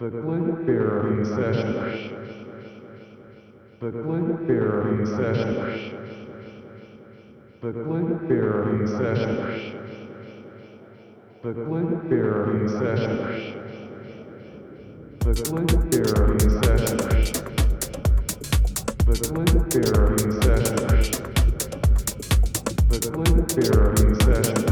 The Glute Bearing Session. The Glute Bearing Session. The Glute Bearing Session. The Glute Bearing Session. The Glute Bearing Session. The Glute Bearing Session. The Glute Bearing Session. The Glute Bearing Session.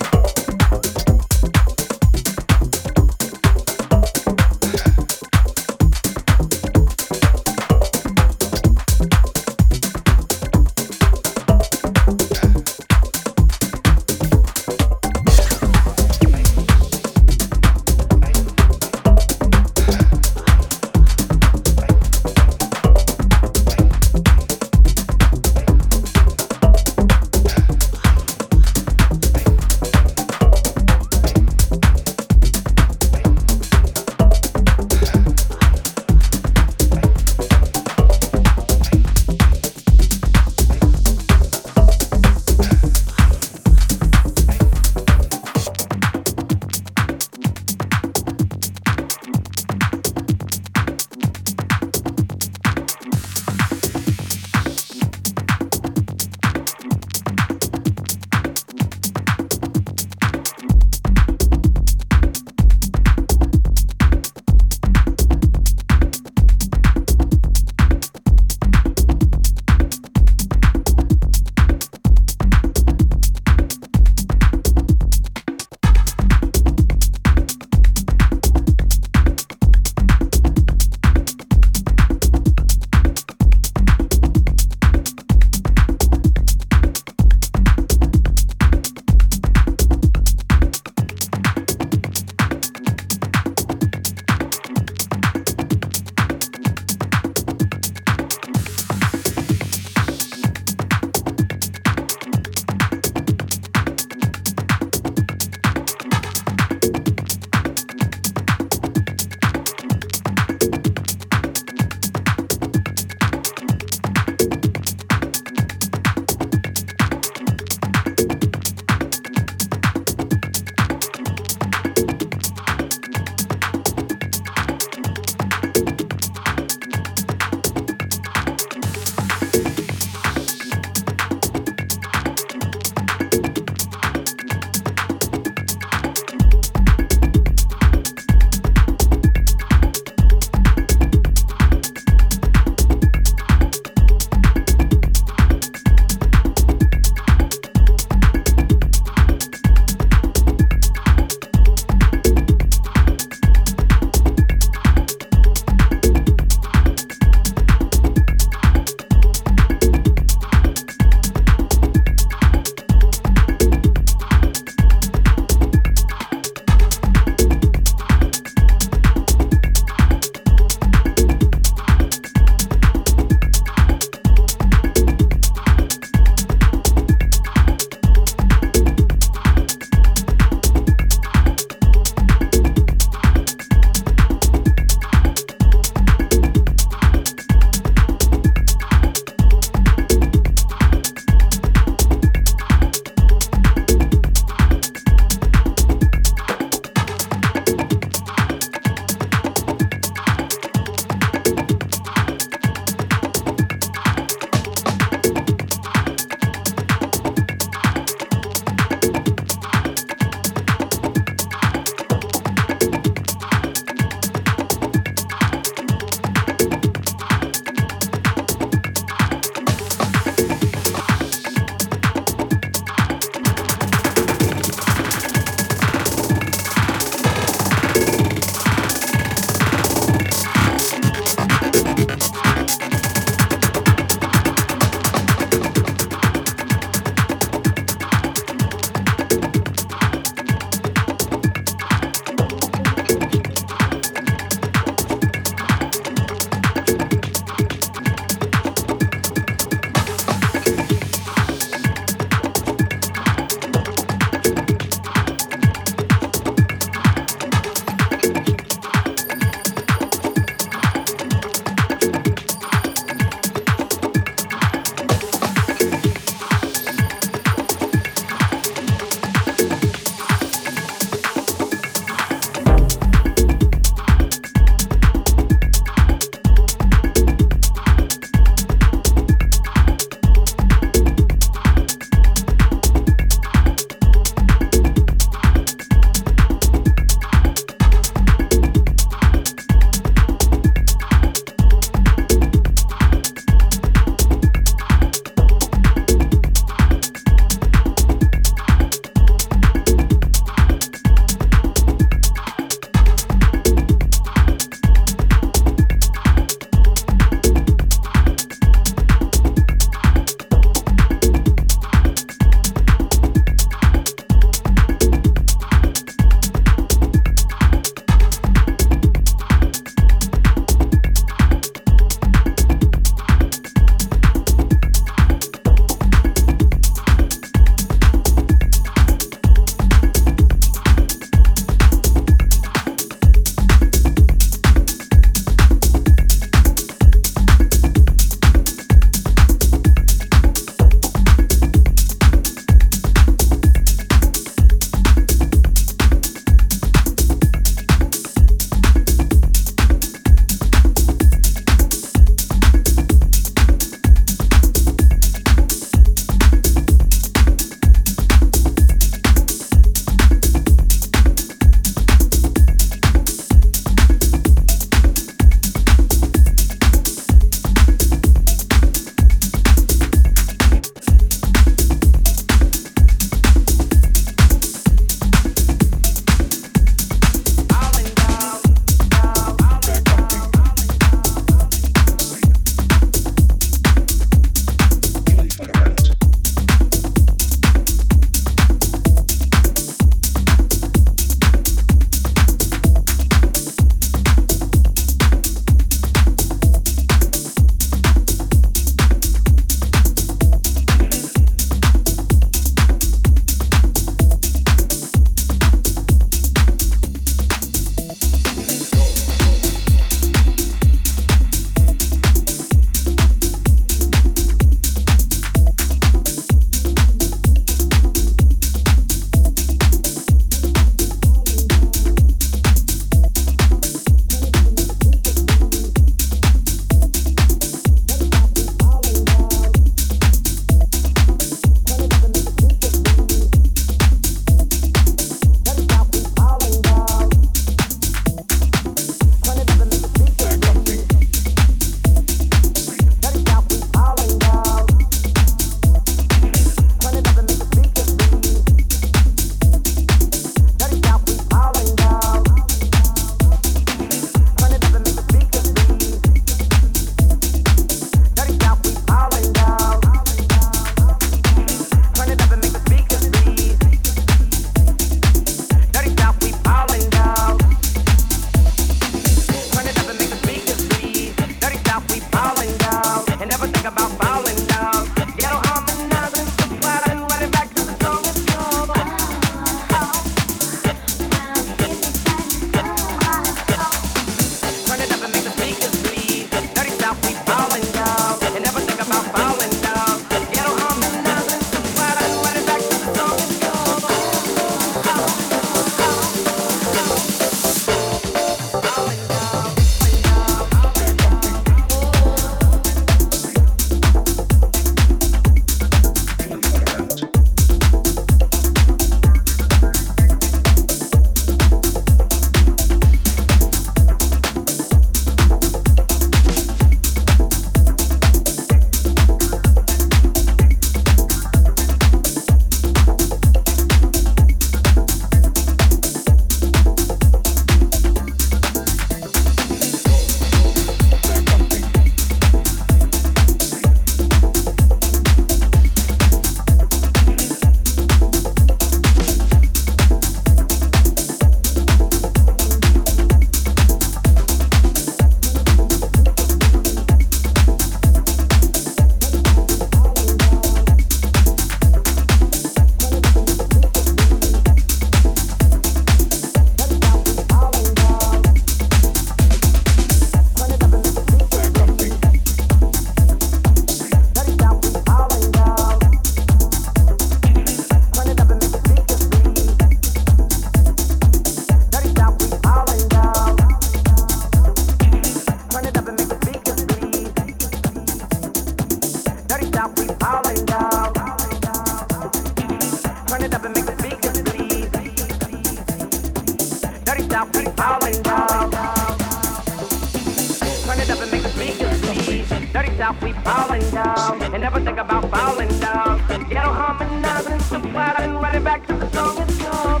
about we falling down, and never think about falling down. Ghetto harmonizing, so flat and running back to the song it's called.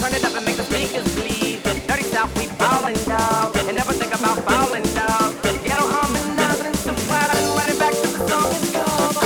Turn it up and make the speakers bleed. Dirty South, we falling down, and never think about falling down. Ghetto harmonizing, so flat and running back to the song it's called.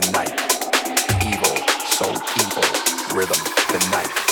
the knife. Evil, so evil, rhythm, the knife.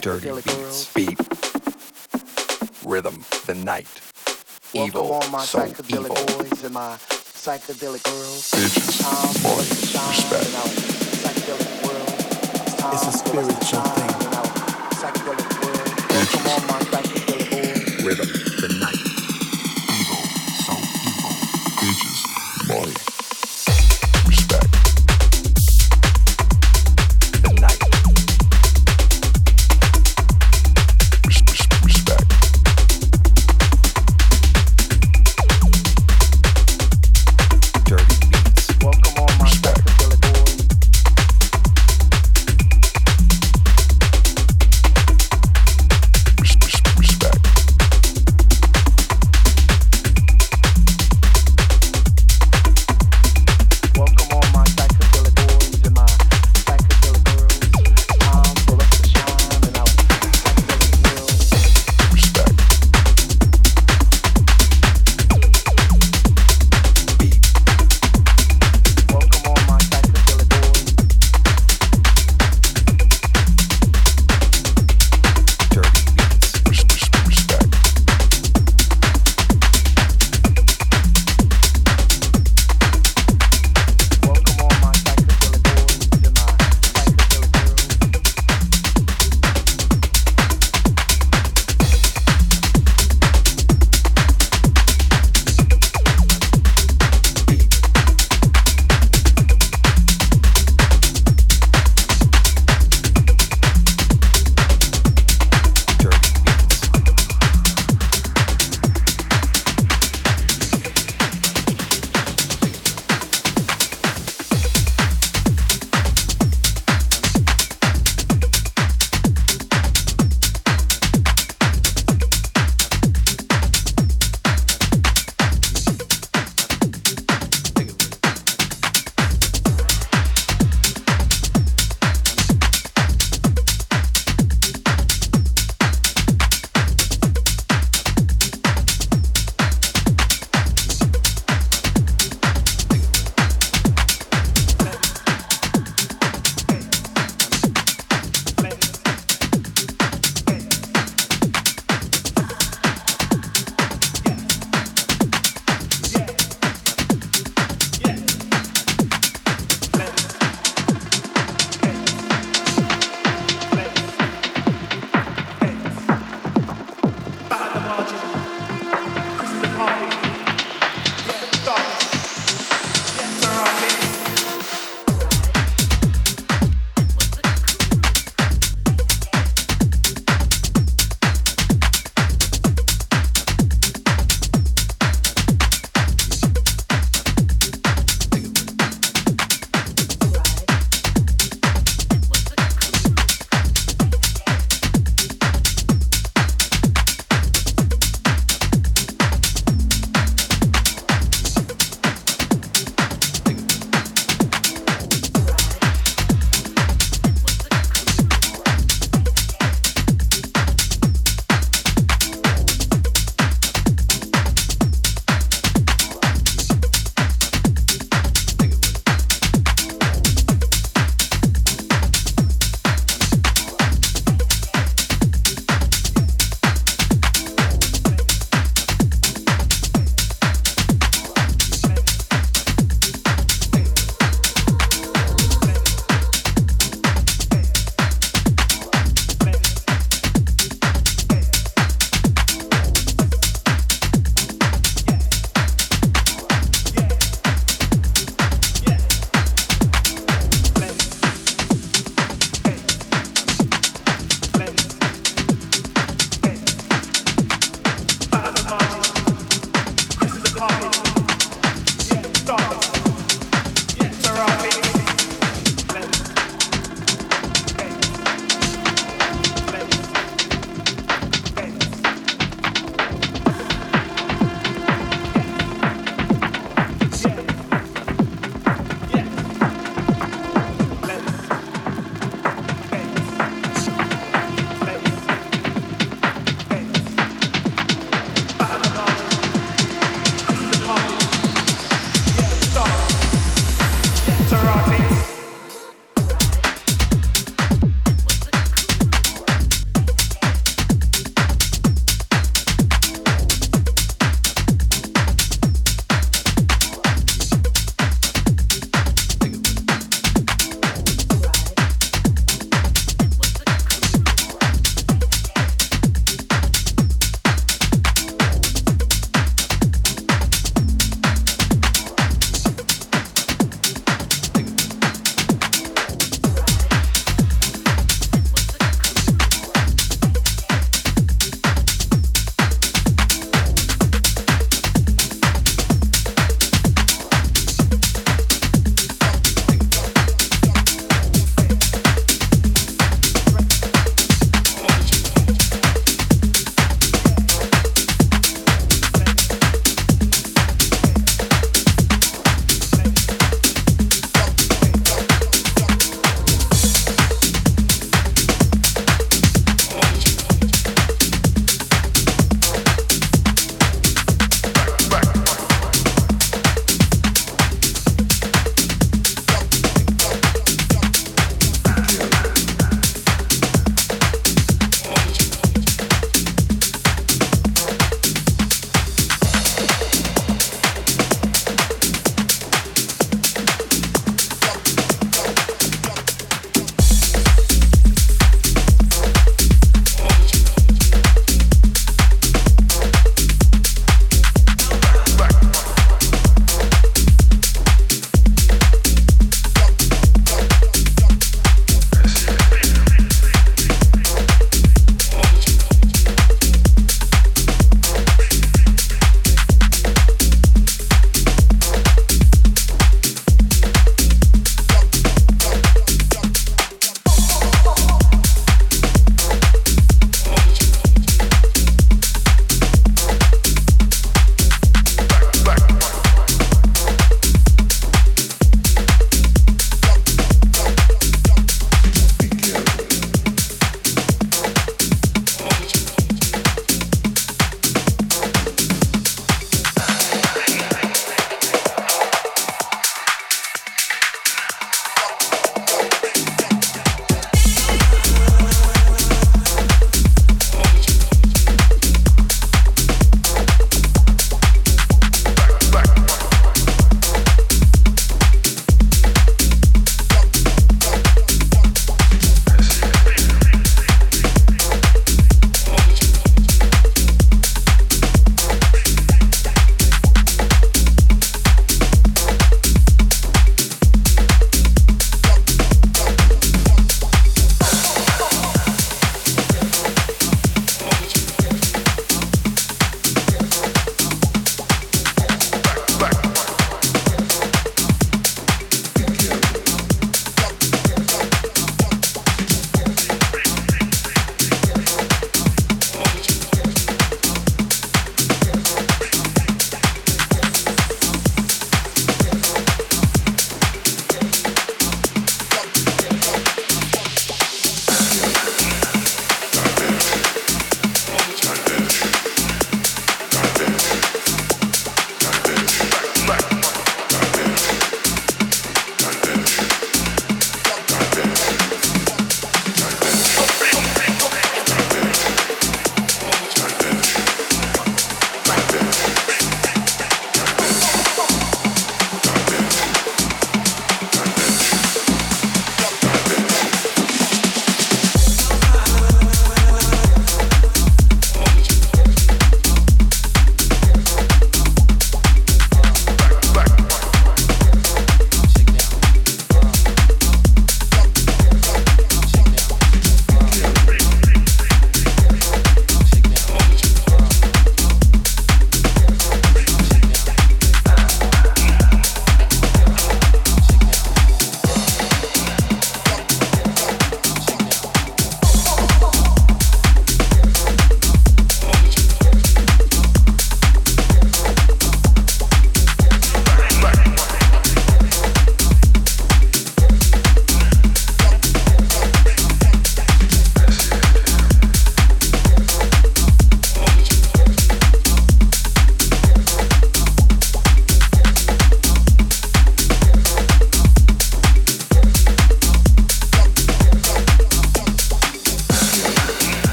Dirty beats, beat, rhythm, the night, evil, so evil, psychedelic girls, bitches, money, respect. It's a spiritual thing. Bitches, rhythm, the night, evil, so evil, bitches, money. Welcome on.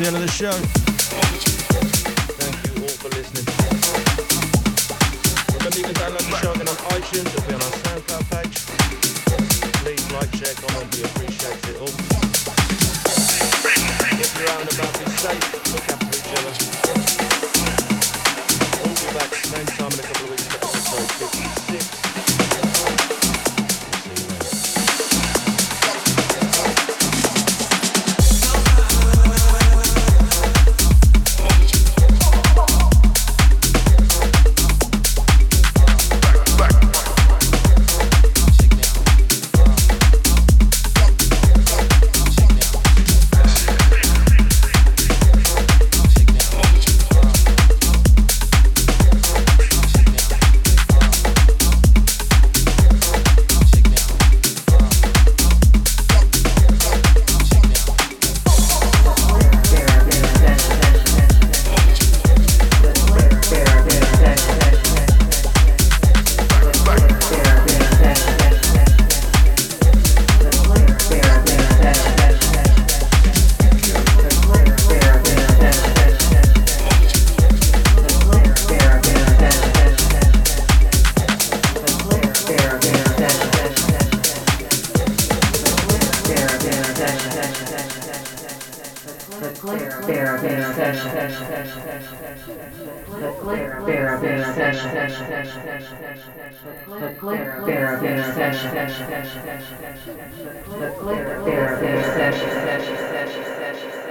the end of the show. Thank you all for listening. Remember, you can download the show again on iTunes. It'll be on our SoundCloud page. Please like, share, comment. We appreciate it all. If you're out and about, be safe. Look after each other. We'll be back same time in a couple of weeks for episode 56. The glitter,